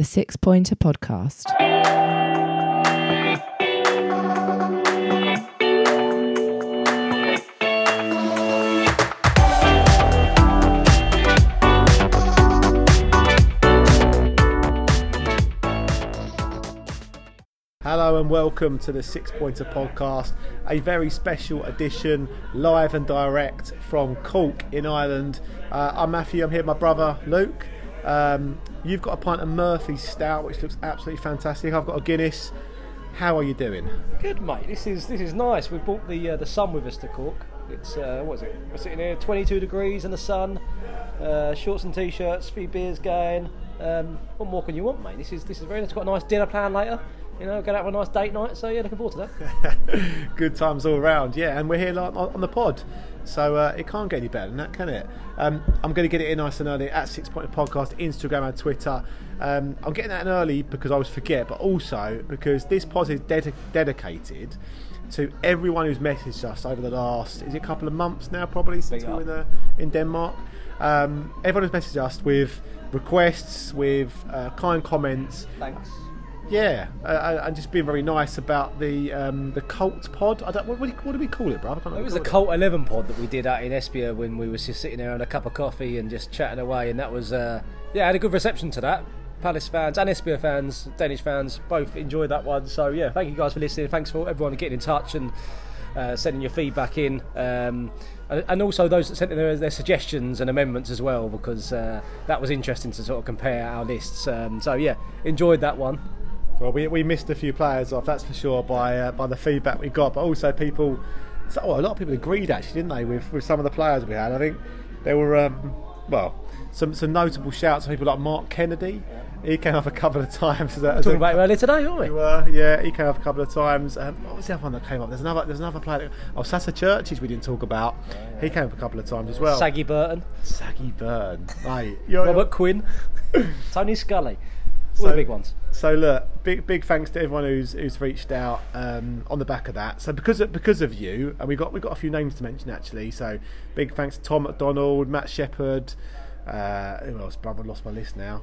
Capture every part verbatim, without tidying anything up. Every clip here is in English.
the Six Pointer Podcast. Hello and welcome to the Six Pointer Podcast, a very special edition, live and direct from Cork in Ireland. Uh, I'm Matthew, I'm here with my brother Luke. Um, you've got a pint of Murphy's Stout, which looks absolutely fantastic. I've got a Guinness. How are you doing? Good, mate. This is this is nice. We brought the uh, the sun with us to Cork. It's uh, what is it? We're sitting here, twenty-two degrees in the sun, uh, shorts and t-shirts, few beers going. Um, what more can you want, mate? This is this is very nice. Got a nice dinner plan later. You know, going out on a nice date night, so yeah, looking forward to that. Good times all around, yeah, and we're here like on the pod, so uh, it can't get any better than that, can it? Um, I'm going to get it in nice and early at Six Pointer Podcast, Instagram and Twitter. Um, I'm getting that in early because I always forget, but also because this pod is ded- dedicated to everyone who's messaged us over the last, is it a couple of months now probably, since we were in, the, in Denmark. Um, everyone who's messaged us with requests, with uh, kind comments. Thanks. Yeah, uh, and just being very nice about the um, the cult pod. I don't, what, what do we call it, bro? I can't remember. It was the Cult eleven pod that we did out in Esbjerg when we were just sitting there on a cup of coffee and just chatting away. And that was, uh, yeah, I had a good reception to that. Palace fans and Esbjerg fans, Danish fans, both enjoyed that one. So, yeah, thank you guys for listening. Thanks for everyone getting in touch and uh, sending your feedback in. Um, and also those that sent in their, their suggestions and amendments as well, because uh, that was interesting to sort of compare our lists. Um, so, yeah, enjoyed that one. Well, we we missed a few players off, that's for sure, by uh, by the feedback we got, but also people, so, well, a lot of people agreed actually, didn't they, with with some of the players we had. I think there were, um, well, some some notable shouts of people like Mark Kennedy. He came up a couple of times. As a, as Talking a, about him earlier today, aren't we? we were, yeah, he came up a couple of times. Um, what was the other one that came up? There's another there's another player. That, oh, Sasa Churches we didn't talk about. Yeah. He came up a couple of times as well. Saggy Burton. Saggy Burton. Right. You're, Robert you're... Quinn. Tony Scully. All so, the big ones. So look, big big thanks to everyone who's who's reached out um, on the back of that. So because of, because of you, and we got we got a few names to mention actually. So big thanks to Tom McDonald, Matt Shepherd. Uh, who else? I've lost my list now.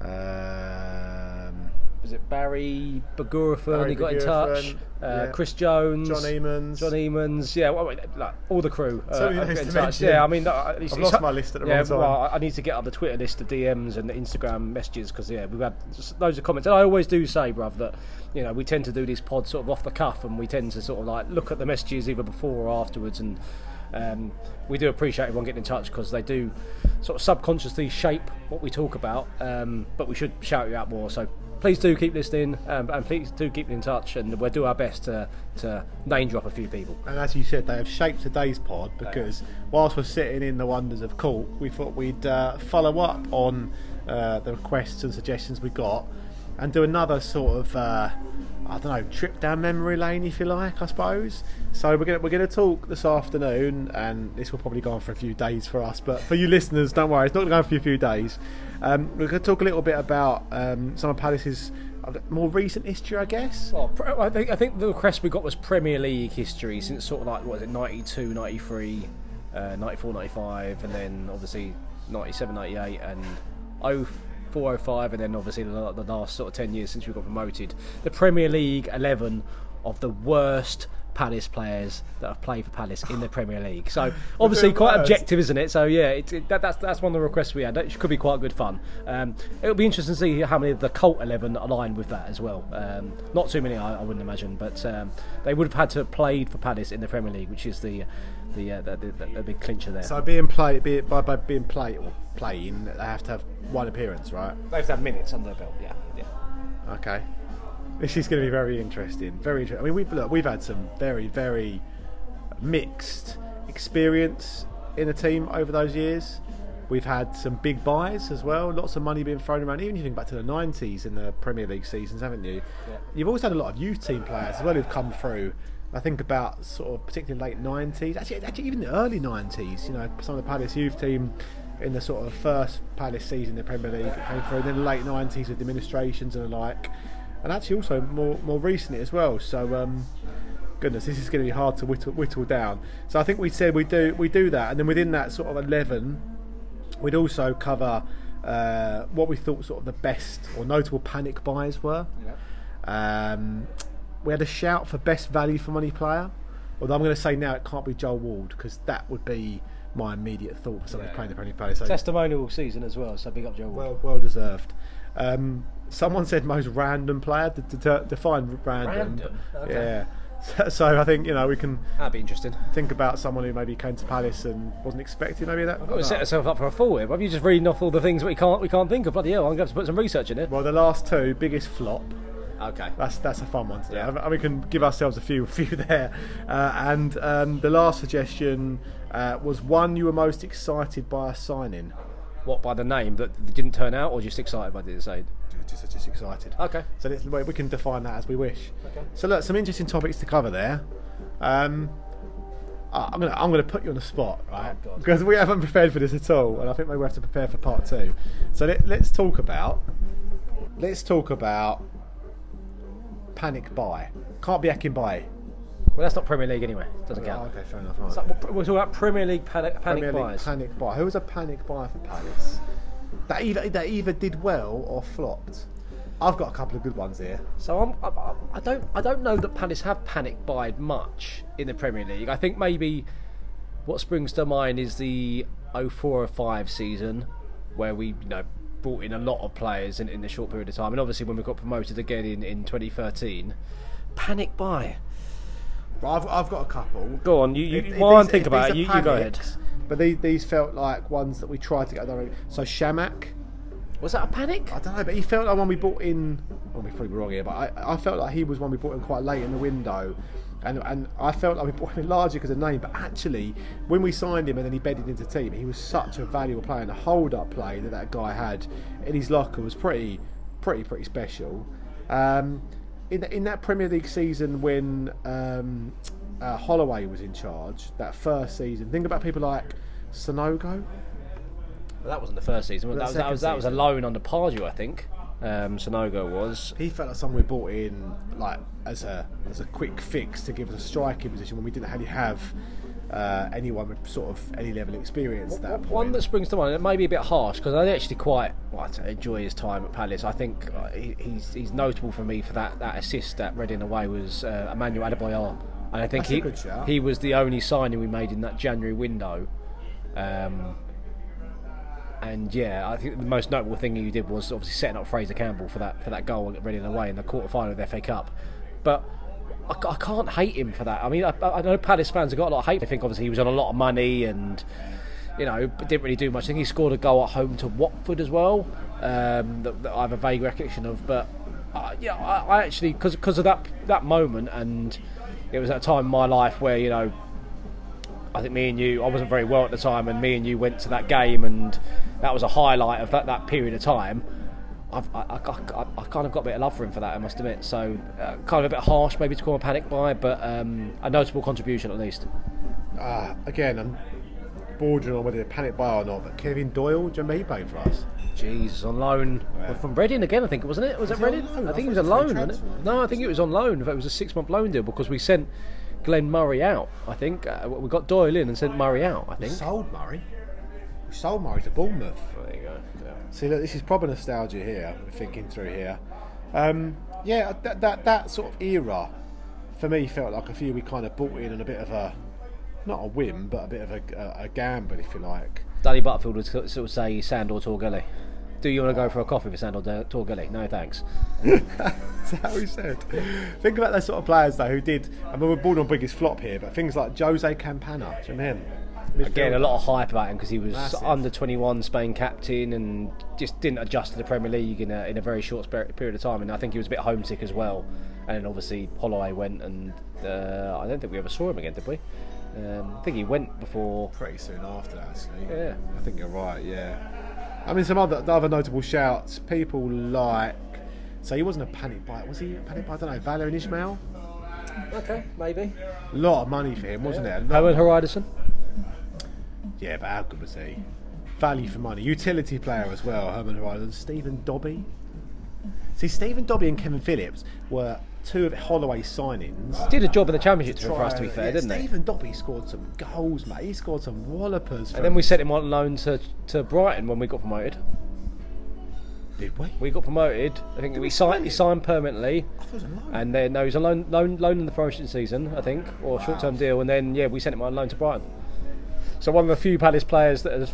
Um, Was it Barry Bagura? He got in touch. Uh, yeah. Chris Jones, John Eamons, John Eamons. Yeah, well, like, all the crew. Uh, so uh, nice in touch. Mention. Yeah, I mean, uh, I've lost my list at the yeah, wrong time. Well, I need to get up the Twitter list of D Ms and the Instagram messages because yeah, we've had loads of comments. And I always do say, bruv, that you know we tend to do these pods sort of off the cuff, and we tend to sort of like look at the messages either before or afterwards, and um, we do appreciate everyone getting in touch because they do sort of subconsciously shape what we talk about. Um, but we should shout you out more. So. Please do keep listening um, and please do keep in touch, and we'll do our best to, to name drop a few people. And as you said, they have shaped today's pod because whilst we're sitting in the wonders of Cork, we thought we'd uh, follow up on uh, the requests and suggestions we got and do another sort of, uh, I don't know, trip down memory lane, if you like, I suppose. So we're gonna, we're going to talk this afternoon, and this will probably go on for a few days for us, but for you listeners, don't worry, it's not going to go on for a few days. Um, we're going to talk a little bit about um, some of Palace's more recent history, I guess. Well, I think, I think the request we got was Premier League history since sort of like, what is it, ninety-two, ninety-three, uh, ninety-four, ninety-five, and then obviously ninety-seven, ninety-eight, and oh four, oh five, and then obviously the, the last sort of ten years since we got promoted. The Premier League eleven of the worst Palace players that have played for Palace in the Premier League. So obviously quite worse. Objective, isn't it? So yeah, it, it, that, that's that's one of the requests we had. It could be quite good fun. Um, it'll be interesting to see how many of the Cult eleven align with that as well. Um, not too many, I, I wouldn't imagine, but um, they would have had to have played for Palace in the Premier League, which is the the, uh, the, the, the big clincher there. So being play, be, by, by being play or playing, they have to have one appearance, right? They have to have minutes under their belt. Yeah, yeah. Okay. This is going to be very interesting. Very interesting. I mean, we've look, we've had some very, very mixed experience in the team over those years. We've had some big buys as well. Lots of money being thrown around. Even if you think back to the nineties in the Premier League seasons, haven't you? Yeah. You've always had a lot of youth team players as well who've come through. I think about sort of particularly late nineties, actually, actually even the early nineties. You know, some of the Palace youth team in the sort of first Palace season in the Premier League came through. And then the late nineties with administrations and the like. And actually also more more recently as well. So, um, goodness, this is going to be hard to whittle, whittle down. So I think we said we do we do that. And then within that sort of eleven, we'd also cover uh, what we thought sort of the best or notable panic buys were. Yeah. Um, we had a shout for best value for money player. Although I'm going to say now it can't be Joel Ward, because that would be my immediate thought for somebody yeah. playing the Premier League. So testimonial season as well, so big up Joel Ward. Well, well deserved. Um, someone said most random player. To, to, to define random. Random? Okay. Yeah. So, so I think, you know, we can... That'd be interesting. Think about someone who maybe came to Palace and wasn't expecting maybe that. I've got to set myself up for a fall here. But have you just reading off all the things that we can't, we can't think of? Bloody hell, I'm going to have to put some research in it. Well, the last two, biggest flop. Okay. That's that's a fun one today. Yeah. We can give ourselves a few, a few there. Uh, and um, the last suggestion uh, was one you were most excited by a signing. What, by the name that didn't turn out, or just excited by the design? Just, just excited. Okay. So let's, we can define that as we wish. Okay. So look, some interesting topics to cover there. Um, I'm gonna I'm gonna put you on the spot, right? Oh, God. Because we haven't prepared for this at all, and I think maybe we have to prepare for part two. So let, let's talk about let's talk about panic buy. Can't be Akinbaye. Well, that's not Premier League anyway. Doesn't count. Oh, okay, fair enough. Right. So we're talking about Premier League panic, panic Premier buys. League panic buy. Who was a panic buyer for Palace? That either that either did well or flopped. I've got a couple of good ones here. So I'm, I, I don't I don't know that Palace have panic buyed much in the Premier League. I think maybe what springs to mind is the oh four oh five season, where we you know brought in a lot of players in, in the short period of time, and obviously when we got promoted again in, in twenty thirteen, panic buy. I've, I've got a couple. Go on, you, you it, while I think about it, you, panics, you go ahead. But these, these felt like ones that we tried to get direct. So Shamak. Was that a panic? I don't know, but he felt like one we bought in. Well, we're probably wrong here, but I, I felt like he was one we bought in quite late in the window. And and I felt like we bought him in largely because of name, but actually, when we signed him and then he bedded into the team, he was such a valuable player, and the hold-up play that that guy had in his locker was pretty, pretty, pretty special. Um... In, the, in that Premier League season when um, uh, Holloway was in charge, that first season, think about people like Sonogo. Well, that wasn't the first season. Well, that, was, that, was, that was a loan under Pardew, I think. Um, Sonogo was. He felt like someone we bought in like as a as a quick fix to give us a striking position when we didn't really have uh, anyone with sort of any level of experience at that point. One that springs to mind, it may be a bit harsh because I actually quite well, I enjoy his time at Palace. I think he's he's notable for me for that, that assist that Reading away was uh, Emmanuel Adebayor, and I think he, he was the only signing we made in that January window. Um, And yeah, I think the most notable thing he did was obviously setting up Fraser Campbell for that for that goal at Reading away in the quarter final of the F A Cup. But I, I can't hate him for that. I mean, I, I know Palace fans have got a lot of hate. I think obviously he was on a lot of money and you know didn't really do much. I think he scored a goal at home to Watford as well um, that, that I have a vague recollection of. But uh, yeah, I, I actually because because of that that moment, and it was that time in my life where you know I think me and you, I wasn't very well at the time, and me and you went to that game, and that was a highlight of that, that period of time. I've, I, I, I, I kind of got a bit of love for him for that, I must admit. So uh, kind of a bit harsh maybe to call him a panic buy, but um, a notable contribution at least. Uh, again, I'm bordering on whether a panic buy or not, but Kevin Doyle, do you remember he played for us? Jeez, on loan yeah. well, from Reading again, I think, wasn't it? Was, was it Reading? I think I it was a loan, wasn't it? No, I think it was on loan. It was a six-month loan deal because we sent Glenn Murray out, I think. Uh, we got Doyle in and sent Murray out, I think. We sold Murray. We sold Murray to Bournemouth. There you go. Yeah. See, look, this is proper nostalgia here, we're thinking through here. Um, yeah, that, that that sort of era, for me, felt like a few we kind of bought in on a bit of a, not a whim, but a bit of a, a, a gamble, if you like. Danny Butterfield would sort of say Sandor Torgelli. Do you want to go for a coffee with Sandor Torgelli? No, thanks. That's how he said. Think about those sort of players, though, who did... I mean, we're born on biggest flop here, but things like José Campaña. Do you remember him? Midfield. Again, a lot of hype about him because he was massive. under twenty-one Spain captain and just didn't adjust to the Premier League in a, in a very short period of time. And I think he was a bit homesick as well. And then, obviously, Holloway went and... Uh, I don't think we ever saw him again, did we? Um, I think he went before... Pretty soon after, actually. Yeah. I think you're right, yeah. I mean, some other other notable shouts. People like, so he wasn't a panic buy, was he? A panic buy, I don't know. Valérien Ismaël. Okay, maybe. A lot of money for him, wasn't yeah. it? Hermann Hreiðarsson. Yeah, but how good was he? Value for money, utility player as well. Hermann Hreiðarsson. Stephen Dobby. See, Stephen Dobby and Kevin Phillips were two of Holloway's signings. Did a job in the Championship to for us, to be fair, yeah, didn't Stephen he? Stephen Dobby scored some goals, mate. He scored some wallopers. And then we sent him on loan to to Brighton when we got promoted. Did we? We got promoted. I think we, we signed. We signed permanently. I thought it was a loan. And then no, it was a loan, loan, loan in the promotion season, I think, or wow. short-term deal. And then yeah, we sent him on loan to Brighton. So one of the few Palace players that has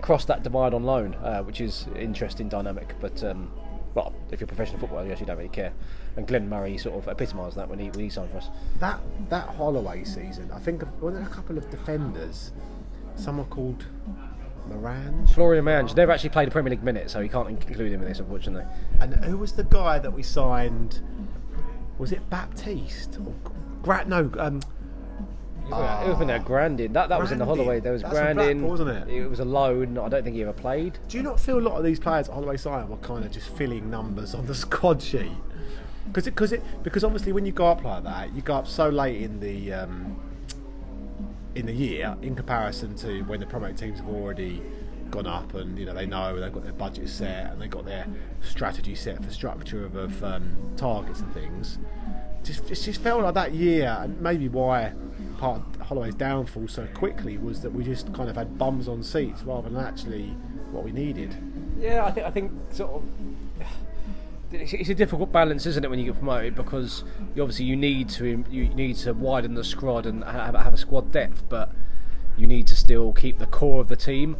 crossed that divide on loan, uh, which is an interesting dynamic. But um, well, if you're a professional footballer, you actually don't really care. And Glenn Murray sort of epitomised that when he when he signed for us. That that Holloway season, I think, wasn't there a couple of defenders? Someone called Morange. Florian Morange never actually played a Premier League minute, so you can't include him in this, unfortunately. And who was the guy that we signed? Was it Baptiste or Grat? No, um, oh. it was in there, Grandin. That that Grandin. was in the Holloway. There was That's Grandin, Blackpool, wasn't it? It was a loan. I don't think he ever played. Do you not feel a lot of these players at Holloway side were kind of just filling numbers on the squad sheet? Because it, because it, because obviously when you go up like that, you go up so late in the. Um, in the year in comparison to when the promoted teams have already gone up and you know they know they've got their budget set and they've got their strategy set for structure of, of um, targets and things. Just, it just felt like that year, and maybe why part of Holloway's downfall so quickly was that we just kind of had bums on seats rather than actually what we needed. Yeah, I think, I think sort of it's a difficult balance, isn't it, when you get promoted, because you obviously you need to you need to widen the squad and have, have a squad depth, but you need to still keep the core of the team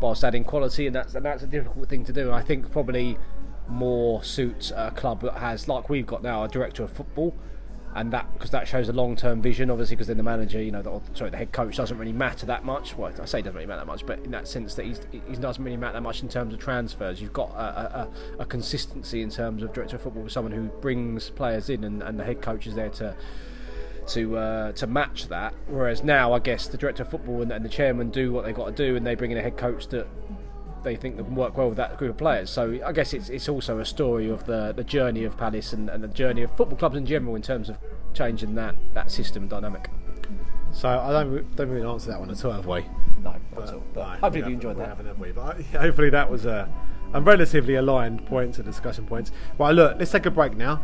whilst adding quality, and that's and that's a difficult thing to do. And I think probably more suits a club that has, like we've got now, a director of football, and that because that shows a long-term vision, obviously, because then the manager, you know, the, sorry, the head coach doesn't really matter that much. Well, I say doesn't really matter that much, but in that sense that he's, he doesn't really matter that much in terms of transfers. You've got a, a, a consistency in terms of director of football with someone who brings players in, and, and the head coach is there to to uh, to match that. Whereas now, I guess the director of football and, and the chairman do what they've got to do, and they bring in a head coach that they think that can work well with that group of players. So I guess it's it's also a story of the, the journey of Palace and, and the journey of football clubs in general in terms of changing that, that system dynamic. So I don't don't really answer that one at all, have we? No, not but, at all. But no, hopefully you enjoyed that. Haven't, have we? But hopefully that was a, a relatively aligned point to discussion points. Right, look, let's take a break now.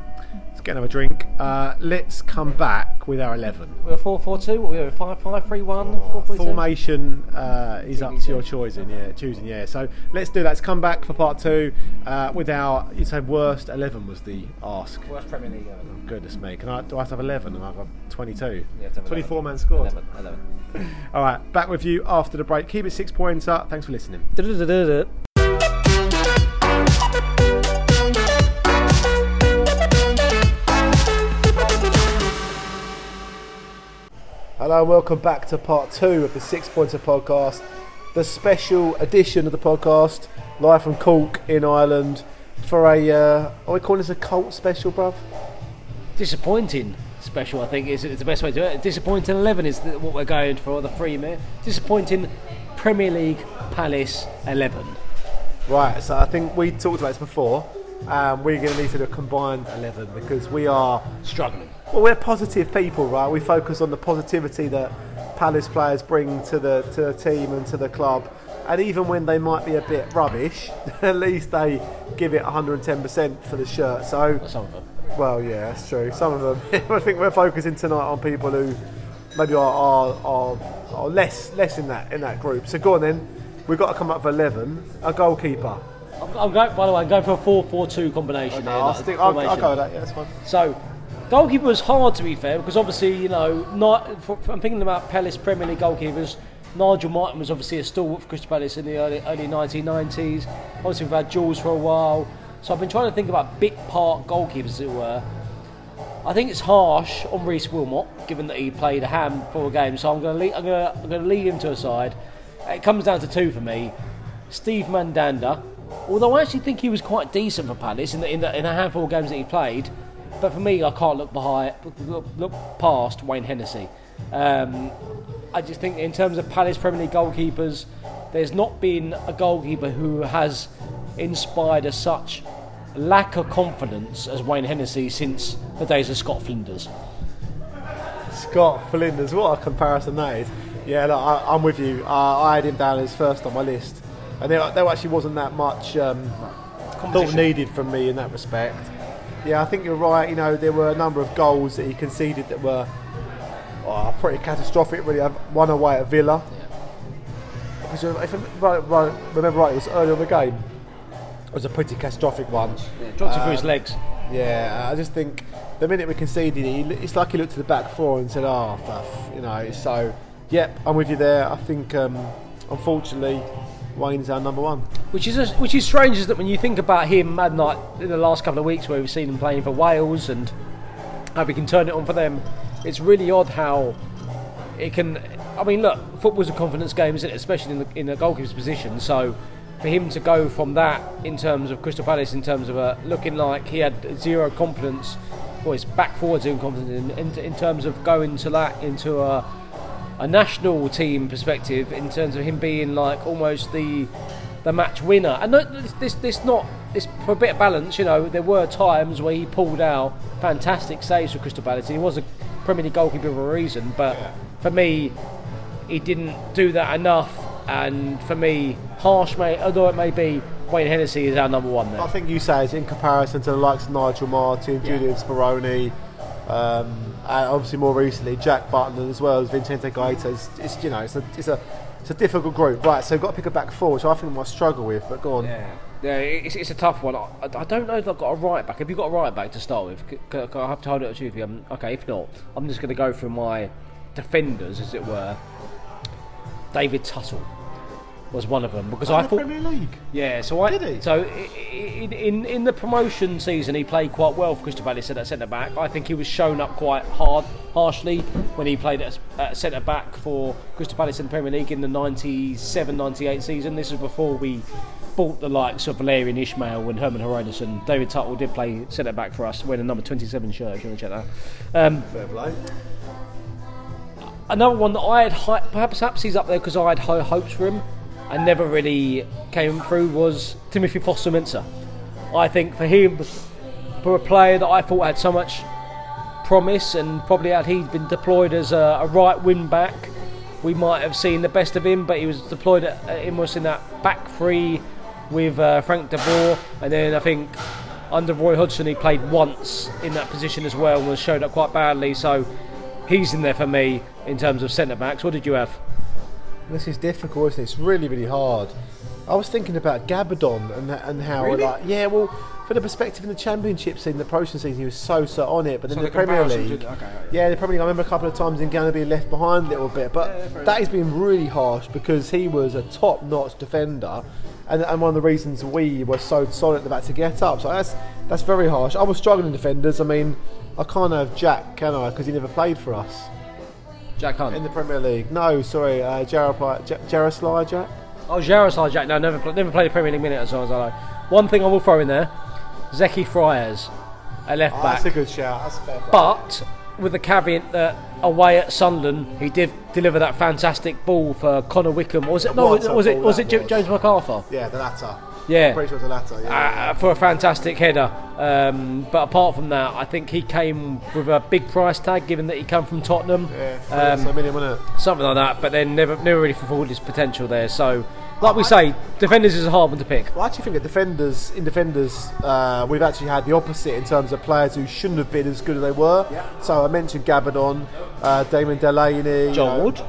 Let's get another drink. Uh, let's come back with our eleven. We're four four two. What are we at? five five three one. Oh, formation uh, is up to your choosing. Yeah, choosing. Yeah. So let's do that. Let's come back for part two uh, with our. You said worst eleven was the ask. Worst Premier League eleven. Oh, goodness me. Can I? Do I have to have eleven? And I have twenty-two. Yeah, twenty-four eleven. Man scored. eleven. eleven. All right. Back with you after the break. Keep it six points up. Thanks for listening. Hello and welcome back to part two of the Six Pointer podcast, the special edition of the podcast, live from Cork in Ireland for a, uh, are we calling this a cult special, bruv? Disappointing special, I think, is the best way to do it. Disappointing eleven is what we're going for, the three minute. Disappointing Premier League Palace eleven. Right, so I think we talked about this before. Um, we're going to need to do a combined eleven because we are struggling. Well, we're positive people, right? We focus on the positivity that Palace players bring to the to the team and to the club, and even when they might be a bit rubbish, at least they give it one hundred ten percent for the shirt. So some of them. Well, yeah, that's true. Some of them. I think we're focusing tonight on people who maybe are are, are are less less in that in that group. So go on then. We've got to come up with eleven. A goalkeeper. I'm going, by the way, I'm going for a four four two combination. Okay, here, I'll, like stick, I'll, I'll go with that, yeah, that's fine. So, goalkeeper was hard, to be fair, because obviously, you know, not, for, for, I'm thinking about Palace Premier League goalkeepers. Nigel Martyn was obviously a stalwart for Crystal Palace in the early, early nineteen nineties. Obviously, we've had Jules for a while. So, I've been trying to think about big part goalkeepers, as it were. I think it's harsh on Reece Wilmot, given that he played a ham for a game. So, I'm going to lead him to a side. It comes down to two for me. Steve Mandanda. Although I actually think he was quite decent for Palace in the, in the in a handful of games that he played, but for me I can't look behind, look, look past Wayne Hennessey. Um, I just think in terms of Palace Premier League goalkeepers, there's not been a goalkeeper who has inspired a such lack of confidence as Wayne Hennessey since the days of Scott Flinders. Scott Flinders, what a comparison that is! Yeah, look, I, I'm with you. Uh, I had him down as first on my list. And there, there actually wasn't that much um, thought needed from me in that respect. Yeah, I think you're right. You know, there were a number of goals that he conceded that were oh, pretty catastrophic. Really, one away at Villa. Yeah. Because if I remember right, it was early in the game. was a pretty catastrophic one. Yeah, dropped uh, it through his legs. Yeah, I just think the minute we conceded it, it's like he looked to the back four and said, "Oh, fuff," you know. So, yep, I'm with you there. I think, um, unfortunately, Wayne's our number one. Which is a, which is strange, is that when you think about him, Mad Night, in the last couple of weeks where we've seen him playing for Wales and how we can turn it on for them, it's really odd how it can. I mean, look, football's a confidence game, isn't it? Especially in the in the goalkeeper's position. So, for him to go from that, in terms of Crystal Palace, in terms of uh, looking like he had zero confidence, or his back forward zero confidence, in, in, in terms of going to that into a, a national team perspective, in terms of him being like almost the the match winner. And this this, this not this for a bit of balance, you know. There were times where he pulled out fantastic saves for Crystal Palace, and he was a Premier League goalkeeper for a reason. But yeah, for me, he didn't do that enough. And for me, harsh, mate, although it may be, Wayne Hennessey is our number one there. I think you say it's in comparison to the likes of Nigel Martyn, yeah, Julian Speroni, um, and obviously more recently Jack Butland as well as Vicente Gaeta. It's, it's, you know, it's a, it's a it's a difficult group, right? So you've got to pick a back four, which I think I might struggle with. But go on. Yeah, yeah, it's, it's a tough one. I, I don't know if I've got a right back. Have you got a right back to start with? C- c- I have to hold it to you. If you haven't. Okay, if not, I'm just going to go through my defenders, as it were. David Tuttle was one of them, because oh, I the thought Premier League. Yeah, so I did he? So in, in in the promotion season he played quite well for Crystal Palace at centre back. I think he was shown up quite hard, harshly when he played at, at centre back for Crystal Palace in the Premier League in the ninety-seven ninety-eight season. This is before we bought the likes of Valérien Ismaël and Hermann Hreiðarsson. David Tuttle did play centre back for us, wearing a number twenty-seven shirt. If you want to check that. Um, Fair play. Another one that I had, high, perhaps, perhaps he's up there because I had high hopes for him and never really came through, was Timothy Foster-Mensah. I think for him, for a player that I thought had so much promise, and probably had he been deployed as a, a right wing back, we might have seen the best of him, but he was deployed at, at, almost in that back three with uh, Frank de Boer, and then I think under Roy Hodgson he played once in that position as well and was showed up quite badly, so he's in there for me in terms of centre-backs. What did you have? This is difficult, isn't it? It's really, really hard. I was thinking about Gabadon and and how, really? like, yeah, well, from the perspective in the Championship season, the promotion season, he was so, so on it. But so then the, the Premier League, okay, okay. yeah, the Premier League, I remember a couple of times in Ghana being left behind a little bit. But yeah, that has been really harsh because he was a top-notch defender, and, and one of the reasons we were so solid at the back to get up. So that's that's very harsh. I was struggling defenders. I mean, I can't have Jack, can I? Because he never played for us. Jack Hunt in the Premier League. No, sorry, uh, Jarrah, Jarrah Sly Jack. Oh, Jarrah Sly Jack. No, never, never played a Premier League minute as far as I know. One thing I will throw in there: Zeki Friars, a left oh, back. That's a good shout. That's a fair play. But with the caveat that away at Sunderland, he did deliver that fantastic ball for Connor Wickham. Or was it? No, was it? Was it, was it James MacArthur? Yeah, the latter. Yeah, I'm pretty sure it's the latter. Yeah, uh, yeah. For a fantastic header. Um, but apart from that, I think he came with a big price tag, given that he came from Tottenham. Yeah, um, million, wasn't it? Something like that. But then never, never really fulfilled his potential there. So, like we I, say, defenders is a hard one to pick. Well, I actually think that defenders, in defenders, uh, we've actually had the opposite in terms of players who shouldn't have been as good as they were. Yeah. So I mentioned Gabadon, uh, Damon Delaney, Joel Ward.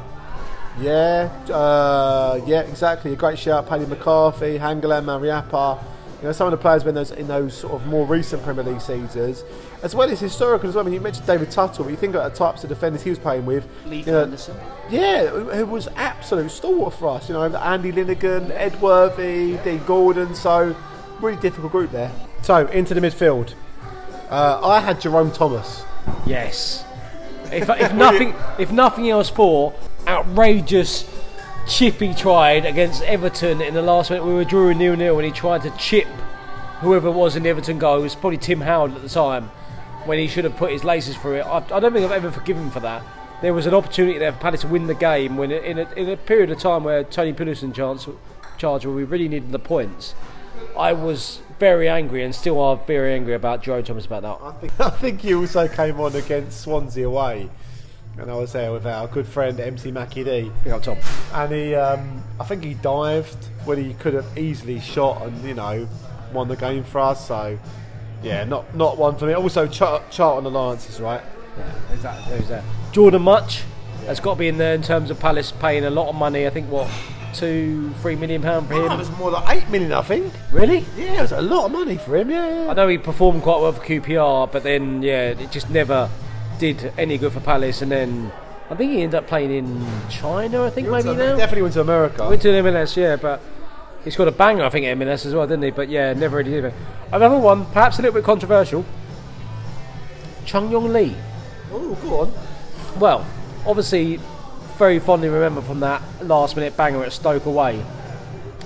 Yeah, uh, yeah, exactly. A great shout, Paddy McCarthy, Hangalan, Mariappa. You know, some of the players in those in those sort of more recent Premier League seasons, as well as historical as well. I mean, you mentioned David Tuttle, but you think about the types of defenders he was playing with. Lee Anderson. Yeah, who was absolute stalwart for us. You know, Andy Linnigan, Ed Worthy, Dean Gordon. So, really difficult group there. So into the midfield, uh, I had Jerome Thomas. Yes. If, if nothing, if nothing else, for outrageous chip he tried against Everton in the last minute. We were drawing nil nil and he tried to chip whoever it was in the Everton goal. It was probably Tim Howard at the time, when he should have put his laces through it. I, I don't think I've ever forgiven him for that. There was an opportunity there for Palace to win the game when in a, in a period of time where Tony Pulis in charge, where we really needed the points. I was very angry, and still are very angry about Jerome Thomas about that. I think, I think he also came on against Swansea away, and I was there with our good friend M C Mackie D. Big up Tom. And he, um, I think he dived when he could have easily shot and, you know, won the game for us. So, yeah, not not one for me. Also, Char- Charlton Alliances, right? Yeah, exactly. Who's there? Jordan Much, yeah, has got to be in there in terms of Palace paying a lot of money. I think what two, three million pounds for him. Oh, it was more like eight million, I think. Really? Yeah, it was a lot of money for him. Yeah, yeah. I know he performed quite well for Q P R, but then yeah, it just never did any good for Palace. And then I think he ended up playing in China. I think he maybe to, now. He definitely went to America. Went to M L S, yeah, but he's got a banger, I think, at M L S as well, didn't he? But yeah, never really did it. Another one, perhaps a little bit controversial. Chung Yong Lee. Oh, go on. Well, obviously, very fondly remember from that last-minute banger at Stoke away,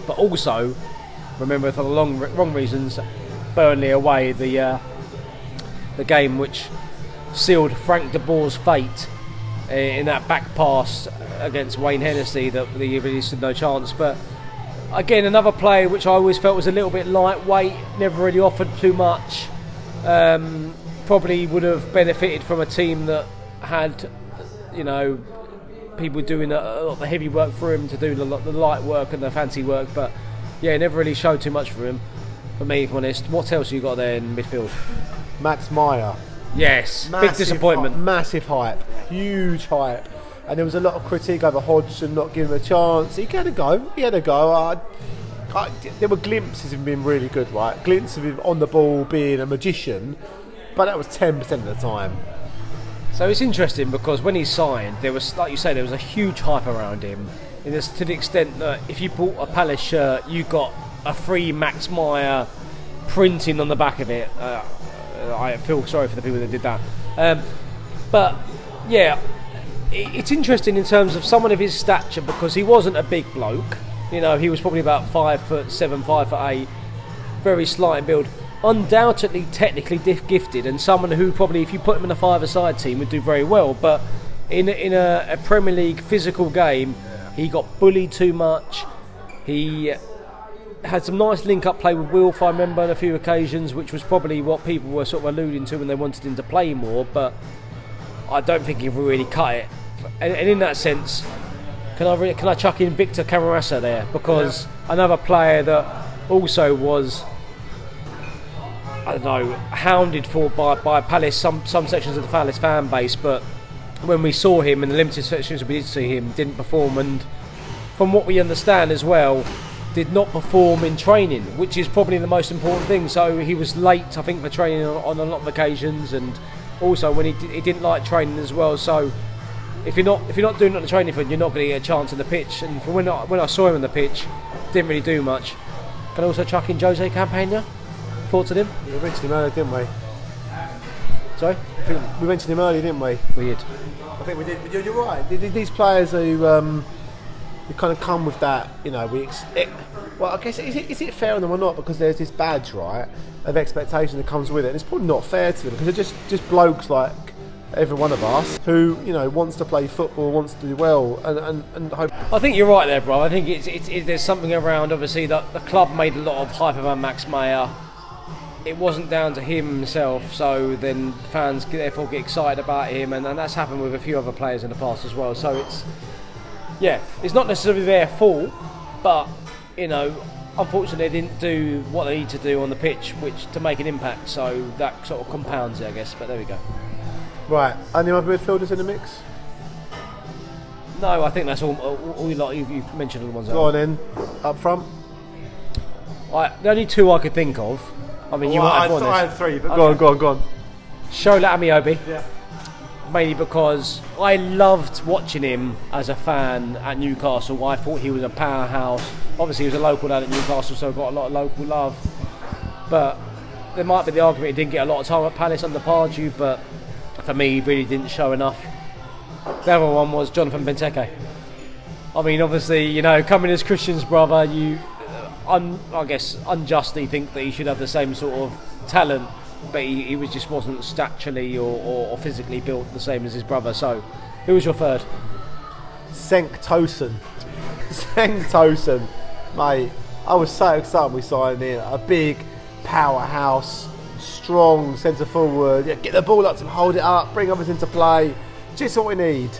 but also remember for the long, wrong reasons, Burnley away, the uh, the game which sealed Frank de Boer's fate in that back pass against Wayne Hennessey that he really stood no chance. But again, another play which I always felt was a little bit lightweight, never really offered too much. Um, probably would have benefited from a team that had, you know, people doing a lot of the heavy work for him to do the, the light work and the fancy work, but yeah, never really showed too much for him, for me, if I'm honest. What else you got there in midfield? Max Meyer. Yes, massive, big disappointment. Hi- massive hype, huge hype, and there was a lot of critique over Hodgson not giving him a chance. He had a go, he had a go. I, I, there were glimpses of him being really good, right? Glimpses of him on the ball being a magician, but that was ten percent of the time. So it's interesting because when he signed, there was, like you say, there was a huge hype around him, and it's to the extent that if you bought a Palace shirt, you got a free Max Meyer printing on the back of it. Uh, I feel sorry for the people that did that. Um, but yeah, it, it's interesting in terms of someone of his stature, because he wasn't a big bloke. You know, he was probably about five foot seven, five foot eight, very slight in build. Undoubtedly technically gifted, and someone who probably, if you put him in a five-a-side team, would do very well. But in in a, a Premier League physical game, he got bullied too much. He had some nice link-up play with Wilf, I remember, on a few occasions, which was probably what people were sort of alluding to when they wanted him to play more. But I don't think he really cut it. And, and in that sense, can I really, can I chuck in Victor Camarasa there, because yeah. another player that also was, I don't know, hounded for by, by Palace, some some sections of the Palace fan base, but when we saw him in the limited sections we did see him, didn't perform, and from what we understand as well, did not perform in training, which is probably the most important thing. So he was late, I think, for training on, on a lot of occasions, and also when he, did, he didn't like training as well. So if you're not if you're not doing the training for him, you're not going to get a chance on the pitch. And from when I, when I saw him on the pitch, didn't really do much. Can I also chuck in José Campaña? Thoughts on him? We mentioned him earlier, didn't we? Sorry? I think we mentioned him earlier, didn't we? We did. I think we did, but you're right. These players who um, who kind of come with that, you know, we ex- it, well, I guess, is it, is it fair on them or not? Because there's this badge, right, of expectation that comes with it. And it's probably not fair to them, because they're just, just blokes like every one of us who, you know, wants to play football, wants to do well, and, and, and hope. I think you're right there, bro. I think it's, it's, it's there's something around, obviously, that the club made a lot of hype about Max Meyer. It wasn't down to him himself, so then fans therefore get excited about him, and, and that's happened with a few other players in the past as well. So it's, yeah, it's not necessarily their fault, but, you know, unfortunately they didn't do what they need to do on the pitch, which to make an impact, so that sort of compounds it, I guess. But there we go. Right, any other midfielders in the mix? No, I think that's all, all, all you lot, you've, you've mentioned all the ones. Go on then, up front. I, the only two I could think of, I mean, well, you might have th- I had three, but okay. go on, go on, go on. Shola Amiobi. Yeah. Mainly because I loved watching him as a fan at Newcastle. I thought he was a powerhouse. Obviously, he was a local lad at Newcastle, so got a lot of local love. But there might be the argument he didn't get a lot of time at Palace under Pardew, but for me, he really didn't show enough. The other one was Jonathan Benteke. I mean, obviously, you know, coming as Christian's brother, you... Un, I guess unjustly think that he should have the same sort of talent, but he, he was just wasn't staturally or, or, or physically built the same as his brother. So who was your third? Sanktosen Sanktosen mate, I was so excited we signed in a big powerhouse, strong centre forward. Yeah, get the ball up to him, hold it up, bring others into play, just what we need.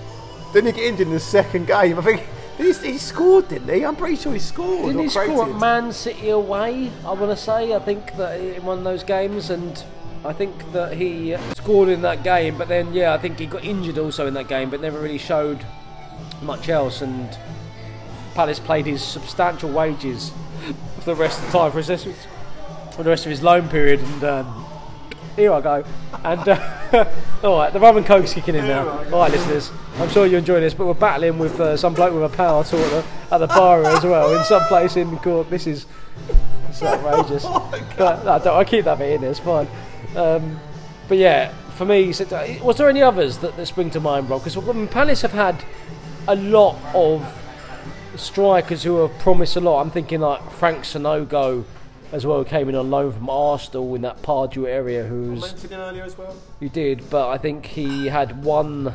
Then he get injured in the second game, I think. He, he scored, didn't he? I'm pretty sure he scored. Didn't he created. score at Man City away, I want to say? I think that in one of those games, and I think that he scored in that game, but then, yeah, I think he got injured also in that game, but never really showed much else. And Palace played his substantial wages for the rest of the time, for his, for the rest of his loan period. And um, here I go. And uh, all right, the rum and coke's kicking in now. All right, listeners, I'm sure you enjoy this, but we're battling with uh, some bloke with a power tool at the, at the bar as well, in some place in court. This is it's outrageous. Oh but, no, don't, I keep that bit in there. It's fine. Um, but yeah, for me, was there any others that, that spring to mind, Rob? Because Palace have had a lot of strikers who have promised a lot. I'm thinking like Frank Sonogo as well, came in on loan from Arsenal in that Pardew area. Who's I mentioned him earlier as well. You did, but I think he had one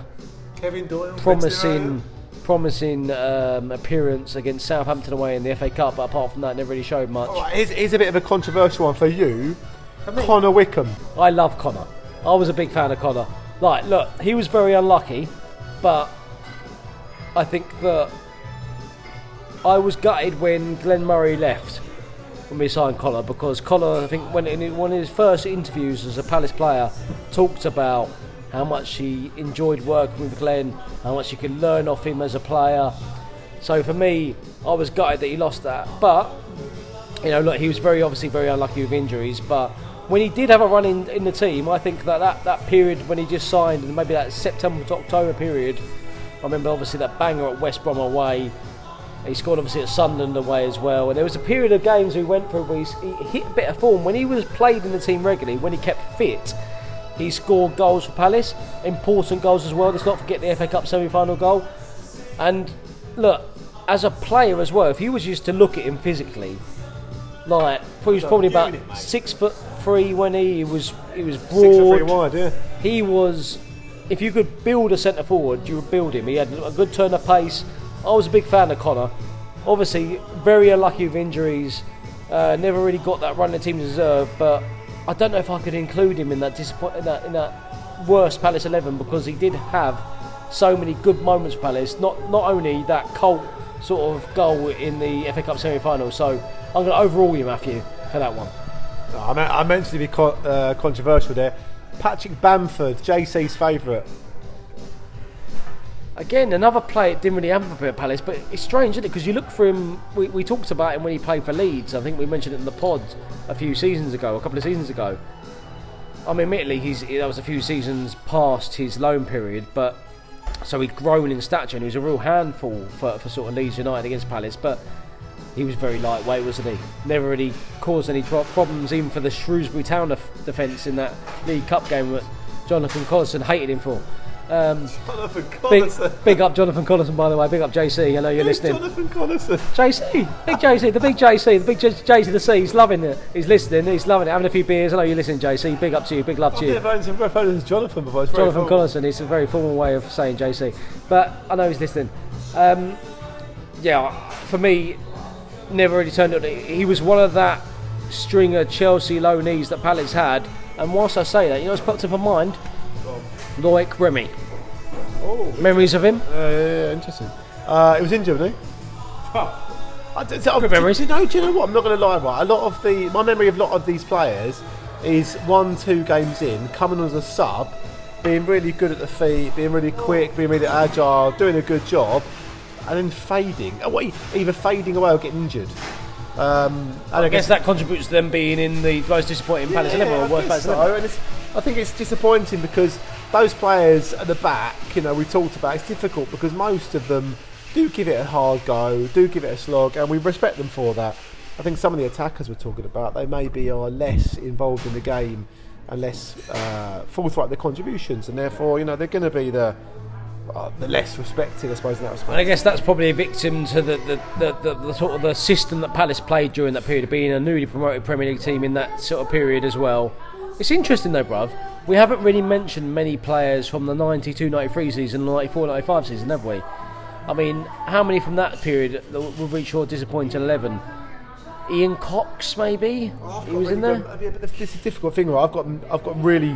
Kevin Doyle promising, promising um, appearance against Southampton away in the F A Cup. But apart from that, never really showed much. Oh, here's, here's a bit of a controversial one for you. I mean, Connor Wickham. I love Connor. I was a big fan of Connor. Like, look, he was very unlucky, but I think that I was gutted when Glenn Murray left when we signed Connor, because Connor, I think, when in one of his first interviews as a Palace player, talked about how much he enjoyed working with Glenn, how much he could learn off him as a player. So for me, I was gutted that he lost that. But you know, look, he was very obviously very unlucky with injuries, but when he did have a run in, in the team, I think that, that that period when he just signed, and maybe that September to October period, I remember obviously that banger at West Brom away. He scored obviously at Sunderland away as well, and there was a period of games we went through where he hit a bit of form. When he was played in the team regularly, when he kept fit, he scored goals for Palace, important goals as well. Let's not forget the F A Cup semi-final goal. And look, as a player as well, if you was used to look at him physically, like he was probably about six foot three when he, he was he was broad. Six foot three wide, yeah. He was. If you could build a centre forward, you would build him. He had a good turn of pace. I was a big fan of Connor. Obviously, very unlucky with injuries. Uh, never really got that run the team deserved. But I don't know if I could include him in that disappoint in that in that worst Palace eleven, because he did have so many good moments for Palace. Not not only that Colt sort of goal in the F A Cup semi-final. So I'm going to overrule you, Matthew, for that one. No, I, meant, I meant to be co uh, controversial there. Patrick Bamford, J C's favourite. Again, another player that didn't really happen for Palace, but it's strange, isn't it? Because you look for him, we, we talked about him when he played for Leeds. I think we mentioned it in the pod a few seasons ago, a couple of seasons ago. I mean, admittedly, he's, that was a few seasons past his loan period, but so he'd grown in stature, and he was a real handful for, for sort of Leeds United against Palace, but he was very lightweight, wasn't he? Never really caused any problems, even for the Shrewsbury Town defence in that League Cup game that Jonathan Collison hated him for. Um, Jonathan Collison. Big, big up Jonathan Collison, by the way. Big up J C. I know you're big listening. Jonathan Collison. J C. Big J C. The big J C. The big J C. The C. He's loving it. He's listening. He's loving it. Having a few beers. I know you're listening, J C. Big up to you. Big love to you. I've never owned Jonathan before. It's Jonathan Collison. It's a very formal way of saying J C. But I know he's listening. Um, yeah, for me, never really turned out. He was one of that string of Chelsea loanees that Palace had. And whilst I say that, you know, it's popped up in my mind. Loic Remy. Oh, memories of him? Uh, yeah, yeah, interesting. Uh, it was in Germany. Oh. I, so, Good memories. Do, do, you know, do you know what? I'm not going to lie, right? A lot of the my memory of a lot of these players is one, two games in, coming on as a sub, being really good at the feet, being really quick, being really agile, doing a good job, and then fading away, either fading away or getting injured. Um, and I, I guess, guess that contributes to them being in the most disappointing Palace eleven or worst Palace eleven. I think it's disappointing because those players at the back, you know, we talked about, it's difficult because most of them do give it a hard go, do give it a slog, and we respect them for that. I think some of the attackers we're talking about, they maybe are less involved in the game and less uh, forthright their contributions, and therefore, you know, they're going to be the uh, the less respected, I suppose, in that respect. And I guess that's probably a victim to the the, the, the the sort of the system that Palace played during that period of being a newly promoted Premier League team in that sort of period as well. It's interesting though, bruv. We haven't really mentioned many players from the ninety-two ninety-three season, ninety-four ninety-five season, have we? I mean, how many from that period will reach your disappointing eleven? Ian Cox, maybe? Oh, he was really in there. Good, yeah, but this, this is a difficult thing, right? I've got I've got really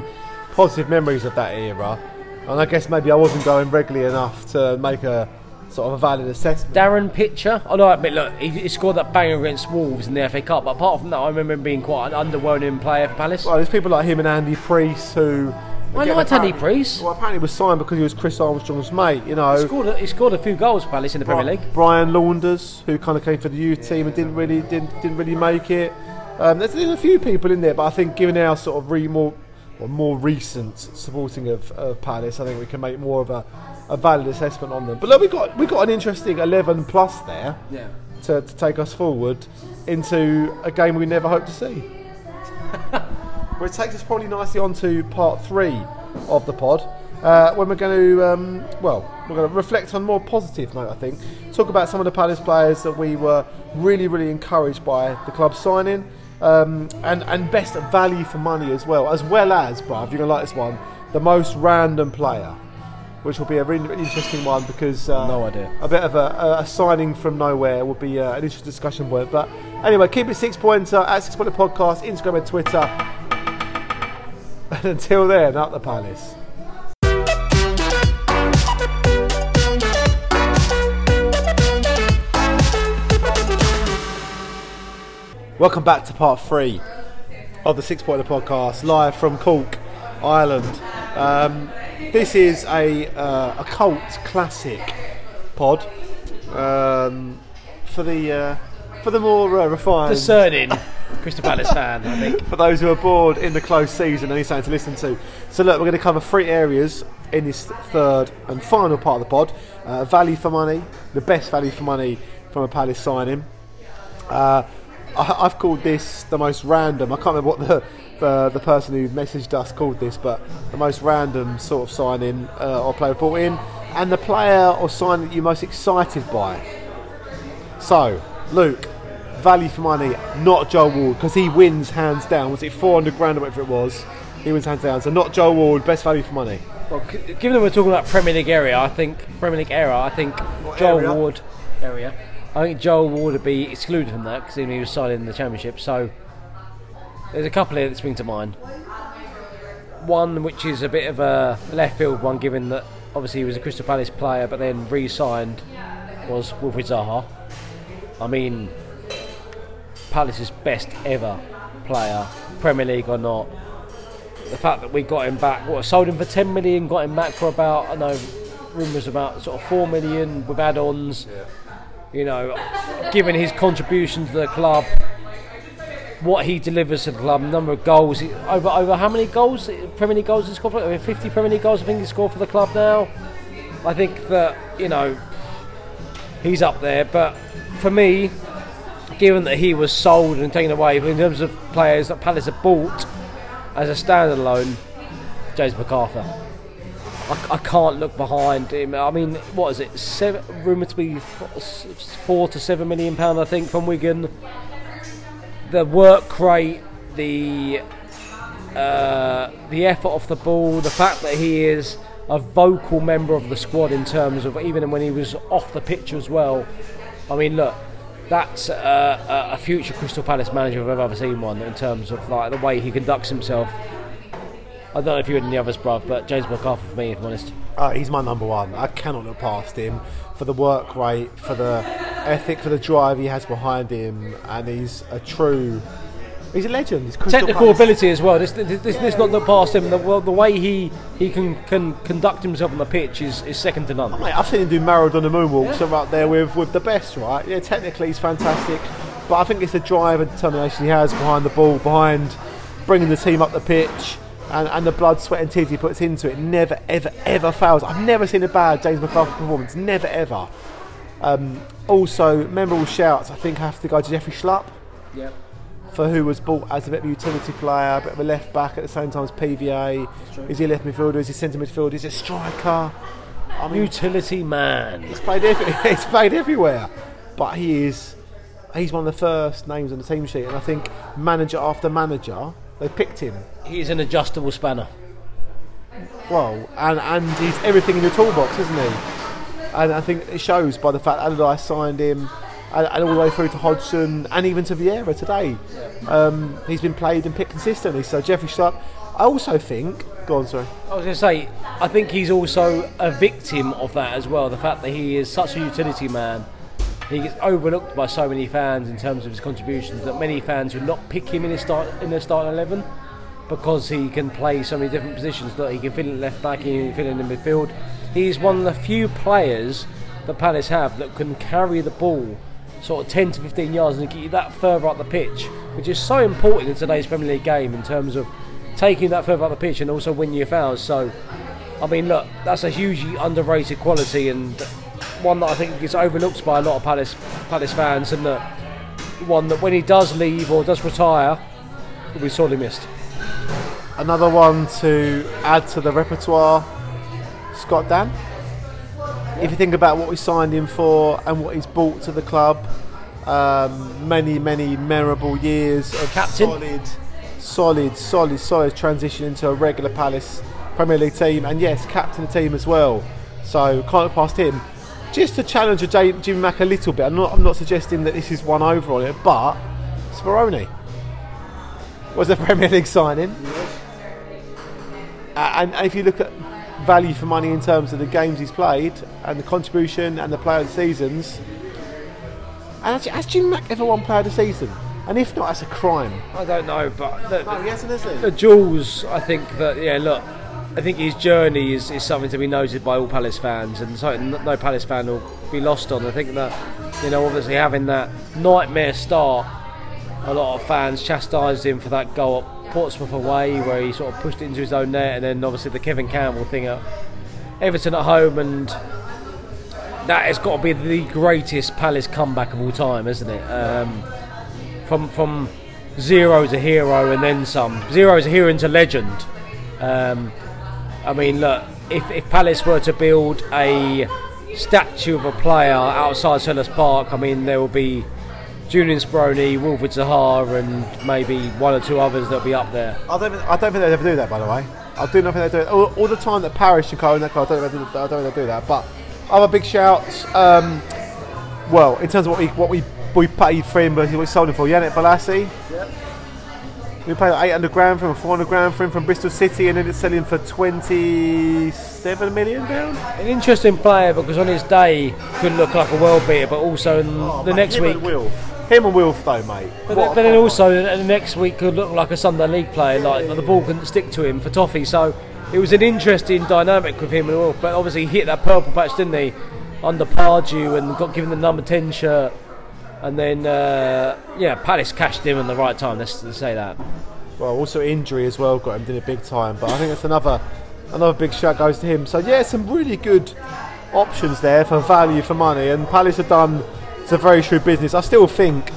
positive memories of that era, and I guess maybe I wasn't going regularly enough to make a sort of a valid assessment. Darren Pitcher. I oh, know, I admit, look, he, he scored that banger against Wolves in the F A Cup, but apart from that, I remember him being quite an underwhelming player for Palace. Well, there's people like him and Andy Priest who I know Tony Priest. Well, apparently he was signed because he was Chris Armstrong's mate, you know. He scored a, he scored a few goals, Palace, in the Bri Premier League. Brian Launders, who kind of came for the youth yeah. team and didn't really didn't didn't really make it. Um, there's, there's a few people in there, but I think given our sort of re more or more recent supporting of, of Palace, I think we can make more of a, a valid assessment on them. But look, we got we got an interesting eleven plus there yeah. to, to take us forward into a game we never hoped to see. Well, it takes us probably nicely on to part three of the pod, uh, when we're going to, um, well, we're going to reflect on a more positive note, I think. Talk about some of the Palace players that we were really, really encouraged by the club signing, um, and, and best value for money as well, as well as, bruv, you're going to like this one, the most random player, which will be a really interesting one because uh, no idea. a bit of a, a signing from nowhere will be uh, an interesting discussion point. But anyway, keep it Six Pointer, at Six Pointer Podcast, Instagram and Twitter. And until then, up the Palace. Welcome back to part three of the Six Pointer Podcast, live from Cork, Ireland. Um, this is a, uh, a cult classic pod um, for the uh, for the more uh, refined, discerning Crystal Palace fan, I think. For those who are bored in the close season and need something to listen to. So look, we're going to cover three areas in this third and final part of the pod. Uh, value for money, the best value for money from a Palace signing. Uh, I, I've called this the most random, I can't remember what the the, the person who messaged us called this, but the most random sort of signing uh, or player brought in, and the player or signing that you're most excited by. So, Luke, value for money, not Joel Ward, because he wins hands down. Was it four hundred grand or whatever it was? He wins hands down. So not Joel Ward, best value for money. Well, given that we're talking about Premier League area, I think Premier League era, I think what Joel area? Ward area. I think Joel Ward would be excluded from that because he was signed in the Championship. So there's a couple here that spring to mind. One which is a bit of a left field one, given that obviously he was a Crystal Palace player, but then re-signed, was Wilfried Zaha. I mean, Palace's best ever player, Premier League or not. The fact that we got him back, what, sold him for ten million, got him back for about, I know, rumours about sort of four million with add-ons. Yeah. You know, given his contribution to the club, what he delivers to the club, number of goals, over over how many goals, Premier League goals he scored for? Over fifty Premier League goals I think he scored for the club now. I think that, you know, he's up there, but for me, given that he was sold and taken away, but in terms of players that Palace have bought as a standalone, James MacArthur. I, I can't look behind him. I mean, what is it? Seven, rumoured to be four to seven million pound, I think, from Wigan. The work rate, the uh, the effort off the ball, the fact that he is a vocal member of the squad in terms of even when he was off the pitch as well. I mean, look. That's uh, a future Crystal Palace manager if I've ever seen one, in terms of like the way he conducts himself. I don't know if you and the others, bruv, but James MacArthur for me, if I'm honest. Uh, he's my number one. I cannot look past him for the work rate, for the ethic, for the drive he has behind him, and he's a true... He's a legend. He's Crystal Technical Palace. Ability as well. This, this, this, yeah, this not look past him. Yeah. The, well, the way he, he can, can conduct himself on the pitch is, is second to none. Oh, mate, I've seen him do Maradona moonwalks yeah. up there with, with the best, right? Yeah, technically he's fantastic. But I think it's the drive and determination he has behind the ball, behind bringing the team up the pitch, and, and the blood, sweat and tears he puts into it. Never, ever, ever fails. I've never seen a bad James MacArthur performance. Never, ever. Um, also, memorable shouts. I think I have to go to Jeffrey Schlupp. Yeah. For who was bought as a bit of a utility player, a bit of a left back at the same time as P V A. Is he a left midfielder? Is he centre midfielder? Is he a striker? I mean, utility man. He's played, every, he's played everywhere, but he is. He's one of the first names on the team sheet, and I think manager after manager they picked him. He's an adjustable spanner. Well, and and he's everything in your toolbox, isn't he? And I think it shows by the fact that Allardyce signed him. And, and all the way through to Hodgson and even to Vieira today. Yeah. Um, he's been played and picked consistently. So Jeffrey Schlupp, I also think... Go on, sorry. I was going to say, I think he's also a victim of that as well. The fact that he is such a utility man. He gets overlooked by so many fans in terms of his contributions that many fans would not pick him in his start in their starting eleven. because he can play so many different positions. Look, he can fill in left back, he can fill in the midfield. He's one of the few players that Palace have that can carry the ball sort of ten to fifteen yards and get you that further up the pitch, which is so important in today's Premier League game in terms of taking that further up the pitch and also winning your fouls. So, I mean, look, that's a hugely underrated quality and one that I think gets overlooked by a lot of Palace Palace fans, and that one that when he does leave or does retire, will be sorely missed. Another one to add to the repertoire, Scott Dan. If you think about what we signed him for and what he's brought to the club, um, many, many memorable years of Captain. solid, solid, solid, solid transition into a regular Palace Premier League team, and yes, captain the team as well. So can't look past him. Just to challenge Jimmy Mack a little bit, I'm not, I'm not suggesting that this is one over on it, but Speroni was a Premier League signing, yes. and, and if you look at value for money in terms of the games he's played and the contribution and the player of the seasons. And actually, has Jim Mack ever won player of the season? And if not, that's a crime. I don't know, but the, no, he hasn't, has he? The Jules, I think that, yeah, look, I think his journey is, is something to be noted by all Palace fans, and something no Palace fan will be lost on. I think that, you know, obviously having that nightmare start, a lot of fans chastised him for that goal up Portsmouth away, where he sort of pushed it into his own net, and then obviously the Kevin Campbell thing at Everton at home, and that has got to be the greatest Palace comeback of all time, isn't it? Um, from from zero to hero and then some, zero to hero into legend. Um, I mean, look, if, if Palace were to build a statue of a player outside Sellers Park, I mean, there will be Julian Speroni, Wilfred Zaha, and maybe one or two others that'll be up there. I don't, I don't think they'd ever do that, by the way. I do not think they do it. All, all the time that Parrish and Co. and that guy, I don't think they do that. But other big shouts. Um, well, in terms of what we what we, we paid for him, but we sold him for Yannick Bolasie. Yep. We paid like eight hundred grand for him, four hundred grand for him from Bristol City, and then it's selling for twenty-seven million pounds. An interesting player because on his day could look like a world beater, but also in oh, the mate, next him week. And Wilf. Him and Wilf though, mate. But, then, but then also the next week could look like a Sunday League player, like yeah. The ball couldn't stick to him for toffee. So it was an interesting dynamic with him and Wilf. But obviously he hit that purple patch, didn't he, under Pardew, and got given the number ten shirt. And then uh, yeah, Palace cashed him at the right time. Let's, let's say that. Well, also injury as well got him did a big time. But I think that's another another big shout goes to him. So yeah, some really good options there for value for money, and Palace have done. It's a very true business. I still think,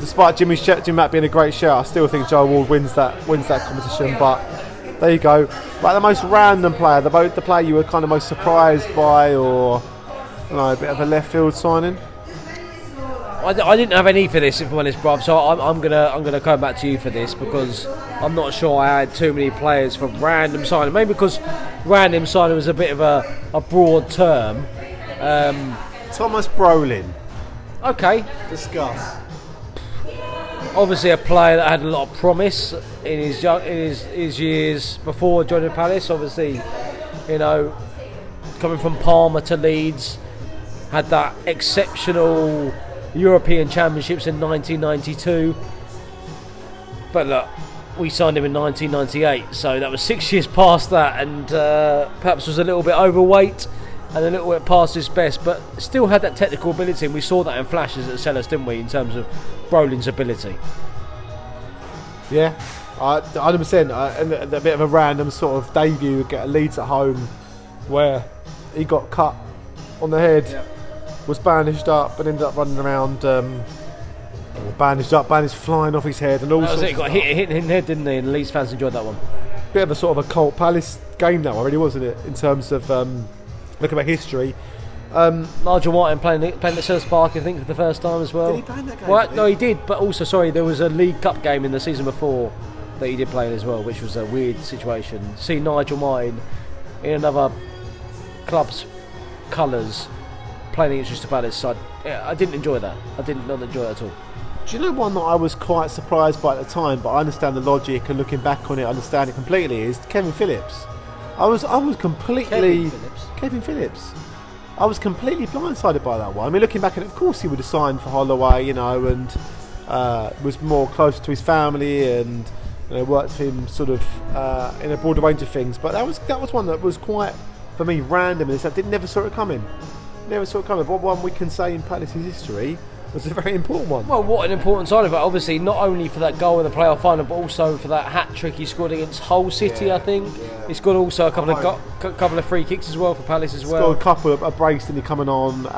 despite Jimmy's sh- Jim Mack being a great shout, I still think Joel Ward wins that wins that competition. But there you go. Like the most random player, the the player you were kind of most surprised by, or you know, a bit of a left field signing. I, d- I didn't have any for this, if I'm honest, bruv. So I'm, I'm gonna I'm gonna come back to you for this, because I'm not sure I had too many players for random signing. Maybe because random signing was a bit of a, a broad term. Um, Thomas Brolin. Okay. Discuss. Obviously, a player that had a lot of promise in his young, in his, his years before joining Palace. Obviously, you know, coming from Parma to Leeds, had that exceptional European Championships in nineteen ninety-two. But look, we signed him in nineteen ninety-eight, so that was six years past that, and uh, perhaps was a little bit overweight. And a little bit past his best, but still had that technical ability, and we saw that in flashes at Sellers, didn't we, in terms of Brolin's ability. Yeah, uh, one hundred percent. Uh, and a, a bit of a random sort of debut, get a Leeds at home, where he got cut on the head, yeah. was bandaged up, and ended up running around, um, bandaged up, bandaged flying off his head, and all that sorts was it. Of got stuff. hit hit in the head, didn't he? And Leeds fans enjoyed that one. Bit of a sort of a cult Palace game, that one, really, wasn't it? In terms of. Um, Looking at history, um, Nigel Martyn playing playing at Sellers Park, I think, for the first time as well. Did he play in that game? Well, no, he did. But also, sorry, there was a League Cup game in the season before that he did play in as well, which was a weird situation. See Nigel Martyn in another club's colours playing against Crystal Palace. So I, yeah, I didn't enjoy that. I did not enjoy it at all. Do you know one that I was quite surprised by at the time, but I understand the logic and looking back on it, I understand it completely. Is Kevin Phillips? I was I was completely Kevin Phillips. Kevin Phillips. I was completely blindsided by that one. I mean, looking back at it, of course he would have signed for Holloway, you know, and uh, was more close to his family and and I worked for him sort of uh, in a broader range of things. But that was that was one that was quite, for me, random. I didn't never saw it coming. Never saw it coming. But one we can say in Palace's history was a very important one. Well, what an important side of it, obviously, not only for that goal in the playoff final, but also for that hat trick he scored against Hull City, yeah, I think. Yeah. He scored also a couple of go couple of free kicks as well for Palace as well. Scored a couple of a brace, didn't he, coming on? Uh,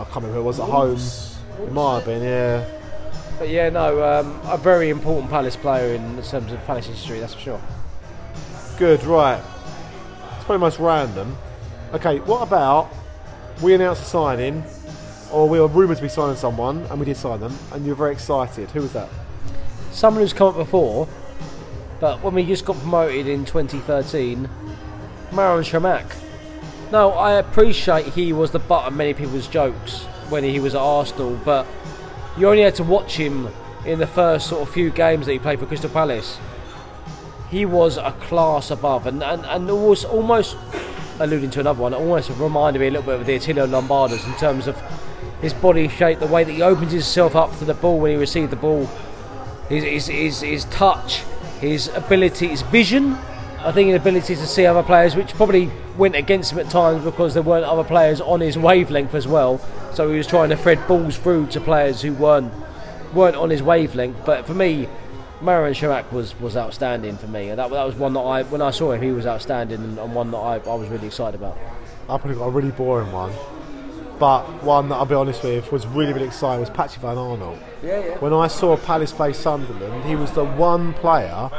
I can't remember who it was at home. It might have been, yeah. But yeah, no, um, a very important Palace player in terms of Palace history, that's for sure. Good, right. It's pretty much random. Okay, what about we announced a signing, or we were rumoured to be signing someone, and we did sign them, and you were very excited. Who was that? Someone who's come up before, but when we just got promoted in twenty thirteen, Marouane Chamakh. Now, I appreciate he was the butt of many people's jokes when he was at Arsenal, but you only had to watch him in the first sort of few games that he played for Crystal Palace. He was a class above, and, and, and was almost, alluding to another one, almost reminded me a little bit of the Attilio Lombardos in terms of his body shape, the way that he opened himself up to the ball when he received the ball, his, his, his, his touch, his ability, his vision, I think his ability to see other players, which probably went against him at times because there weren't other players on his wavelength as well. So he was trying to thread balls through to players who weren't weren't on his wavelength. But for me, Marouane Chamakh was was outstanding for me. And that, that was one that I, when I saw him, he was outstanding, and, and one that I, I was really excited about. I probably got a really boring one, but one that I'll be honest with was really, really exciting was Patsy Van Arnold. Yeah, yeah. When I saw Palace play Sunderland, he was the one player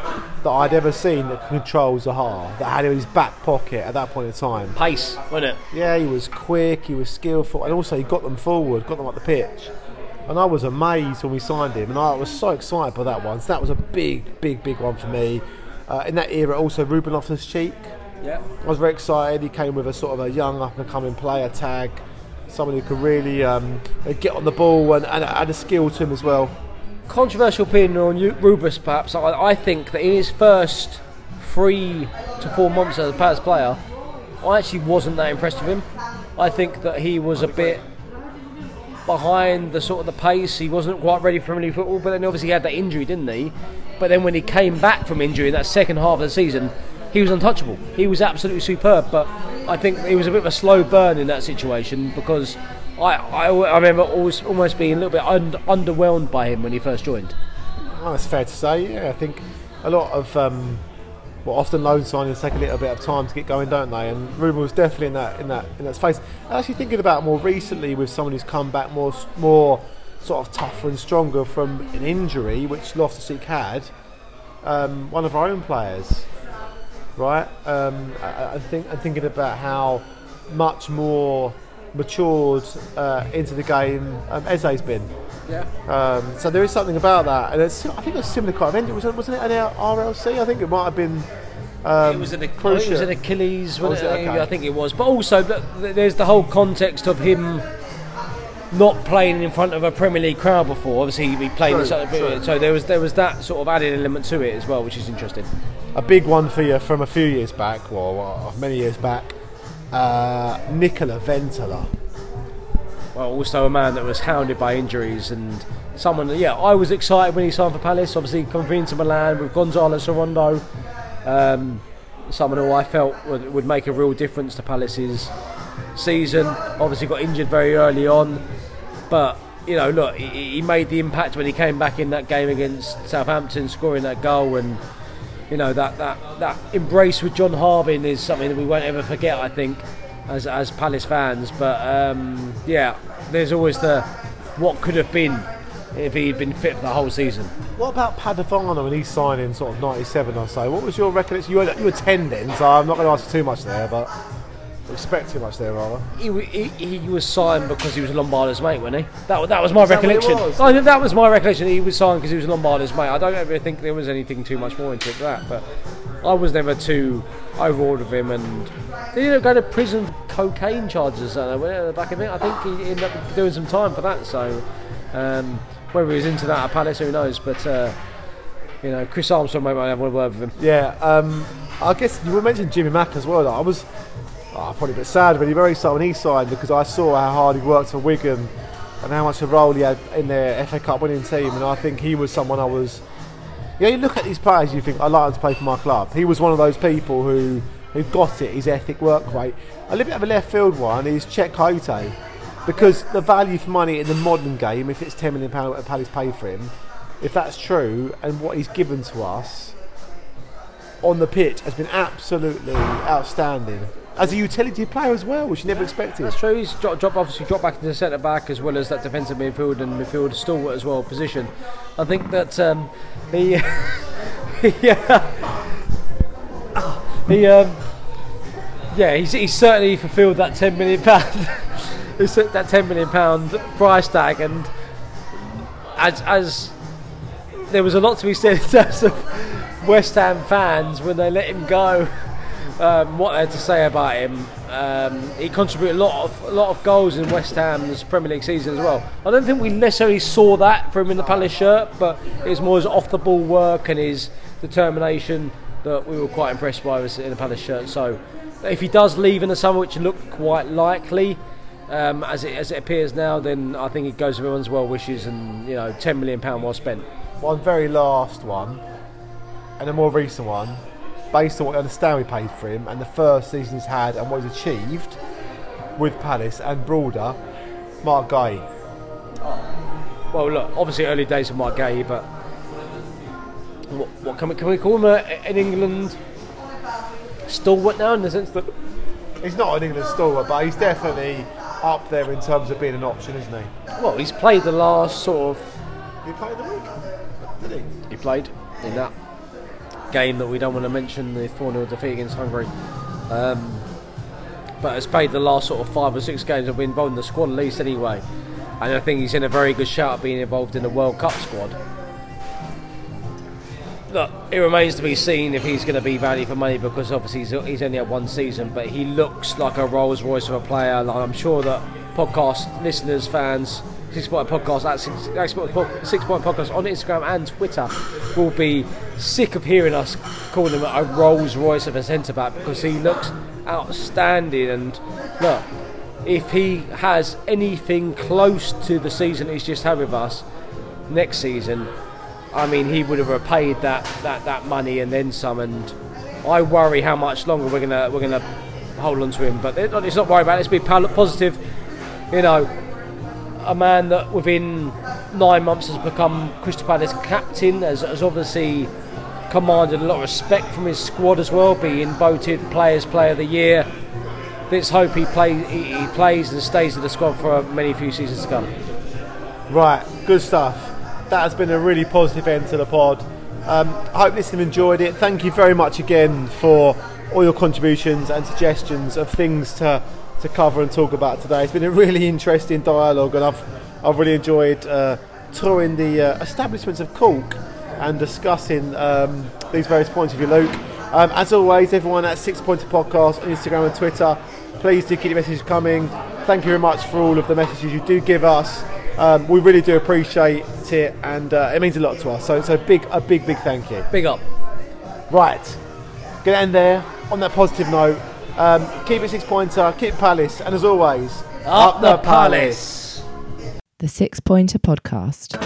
that I'd ever seen that controls the half, that had him in his back pocket at that point in time. Pace, wasn't it? Yeah, he was quick, he was skillful, and also he got them forward, got them up the pitch. And I was amazed when we signed him, and I was so excited by that one. So that was a big, big, big one for me. Uh, in that era, also Ruben Loftus-Cheek. Yeah. I was very excited. He came with a sort of a young up-and-coming player tag. Someone who could really um, get on the ball and, and add a skill to him as well. Controversial opinion on Rubus, perhaps. I, I think that in his first three to four months as a Palace player, I actually wasn't that impressed with him. I think that he was a bit behind the sort of the pace. He wasn't quite ready for any football, but then obviously he had that injury, didn't he? But then when he came back from injury in that second half of the season, he was untouchable. He was absolutely superb, but I think it was a bit of a slow burn in that situation because I, I, I remember always, almost being a little bit un underwhelmed by him when he first joined. Well, that's fair to say, yeah. I think a lot of, um, well, often loan signings take a little bit of time to get going, don't they? And Ruben was definitely in that in that, in that space. I'm actually thinking about more recently with someone who's come back more, more sort of tougher and stronger from an injury, which Loftus-Cheek had, um, one of our own players. Right, um, I, I think I'm thinking about how much more matured uh, into the game um, Eze's been. Yeah. Um, so there is something about that, and it's, I think it was a similar kind of injury, wasn't it? An R L C, I think it might have been. Um, it was an Achilles. It was an Achilles. Was it? Okay. I think it was. But also, there's the whole context of him not playing in front of a Premier League crowd before. Obviously, he played true, in such a, so there was there was that sort of added element to it as well, which is interesting. A big one for you from a few years back, well, many years back, uh, Nicola Ventola. Well, also a man that was hounded by injuries and someone that, yeah, I was excited when he signed for Palace, obviously coming into Milan with Gonzalo Sorondo, um, someone who I felt would, would make a real difference to Palace's season. Obviously got injured very early on, but, you know, look, he, he made the impact when he came back in that game against Southampton, scoring that goal, and you know, that, that, that embrace with John Harbin is something that we won't ever forget, I think, as as Palace fans. But, um, yeah, there's always the what could have been if he'd been fit for the whole season. What about Padovano when he signed in sort of ninety-seven or so? What was your recollection? You were, you were ten then, so I'm not going to ask too much there, but expect too much there, rather. He, he, he was signed because he was a Lombardo's mate, wasn't he? That, that was my recollection. Was? No, that was my recollection. He was signed because he was a Lombardo's mate. I don't ever think there was anything too much more into it than that, but I was never too overawed of him. And he didn't go to prison for cocaine charges, I don't know, at the back of it. I think he ended up doing some time for that, so um, whether he was into that at Palace, who knows, but uh, you know, Chris Armstrong might have one word with him. Yeah, um, I guess you mentioned Jimmy Mack as well. Like, I was Oh, probably a bit sad, but he very excited when he signed because I saw how hard he worked for Wigan and how much of a role he had in their F A Cup winning team, and I think he was someone I was Yeah, you look at these players, you think, I'd like to play for my club. He was one of those people who, who got it, his ethic work rate. A little bit of a left field one is Czech Hote, because the value for money in the modern game, if it's ten million pounds what Palace paid for him, if that's true, and what he's given to us on the pitch has been absolutely outstanding. As a utility player as well, which you never expected. That's true. He's dropped, dropped, obviously dropped back into the centre back as well as that defensive midfield and midfield stalwart as well position. I think that um, he, yeah, he, um, yeah, he's, he's certainly fulfilled that ten million pound, that ten million pound price tag, and as as there was a lot to be said in terms of West Ham fans when they let him go. Um, what they had to say about him. Um, he contributed a lot of a lot of goals in West Ham's Premier League season as well. I don't think we necessarily saw that from him in the Palace shirt, but it's more his off the ball work and his determination that we were quite impressed by in the Palace shirt. So if he does leave in the summer, which looked quite likely, um, as it as it appears now, then I think it goes with everyone's well wishes, and you know, ten million pounds well spent. One very last one, and a more recent one. Based on what I understand we paid for him and the first season he's had and what he's achieved with Palace and broader, Mark Gay. Oh. Well, look, obviously early days of Mark Gay, but what, what can we can we call him a, an England stalwart now, in the sense that he's not an England stalwart, but he's definitely up there in terms of being an option, isn't he? Well, he's played the last sort of. He played the week, did he? He played in that game that we don't want to mention, the four nil defeat against Hungary, um, but has played the last sort of five or six games of being involved in the squad at least anyway, and I think he's in a very good shout of being involved in the World Cup squad. Look, it remains to be seen if he's going to be value for money, because obviously he's, he's only had one season, but he looks like a Rolls Royce of a player. Like, I'm sure that podcast listeners, fans, Six Point Podcast, at six, six, six Point Podcast on Instagram and Twitter will be sick of hearing us calling him a Rolls Royce of a centre back, because he looks outstanding. And look, if he has anything close to the season he's just had with us next season, I mean, he would have repaid that that, that money and then some. And I worry how much longer we're gonna we're gonna hold on to him. But let's not worry about it. Let's be positive. You know, a man that within nine months has become Crystal Palace captain, has, has obviously commanded a lot of respect from his squad as well, being voted Players' Player of the Year. Let's hope he, play, he, he plays and stays in the squad for many few seasons to come. Right, good stuff. That has been a really positive end to the pod. Um, I hope listeners enjoyed it. Thank you very much again for all your contributions and suggestions of things to to cover and talk about today. It's been a really interesting dialogue, and I've I've really enjoyed uh, touring the uh, establishments of Cork and discussing um, these various points of view, Luke. Um, as always, everyone at Six Pointer Podcast on Instagram and Twitter, please do keep your messages coming. Thank you very much for all of the messages you do give us. Um, we really do appreciate it, and uh, it means a lot to us. So, so big, a big, big thank you. Big up. Right, gonna end there on that positive note. Um, keep it Six Pointer, keep Palace, and as always, up, up the Palace. Palace. The Six Pointer Podcast.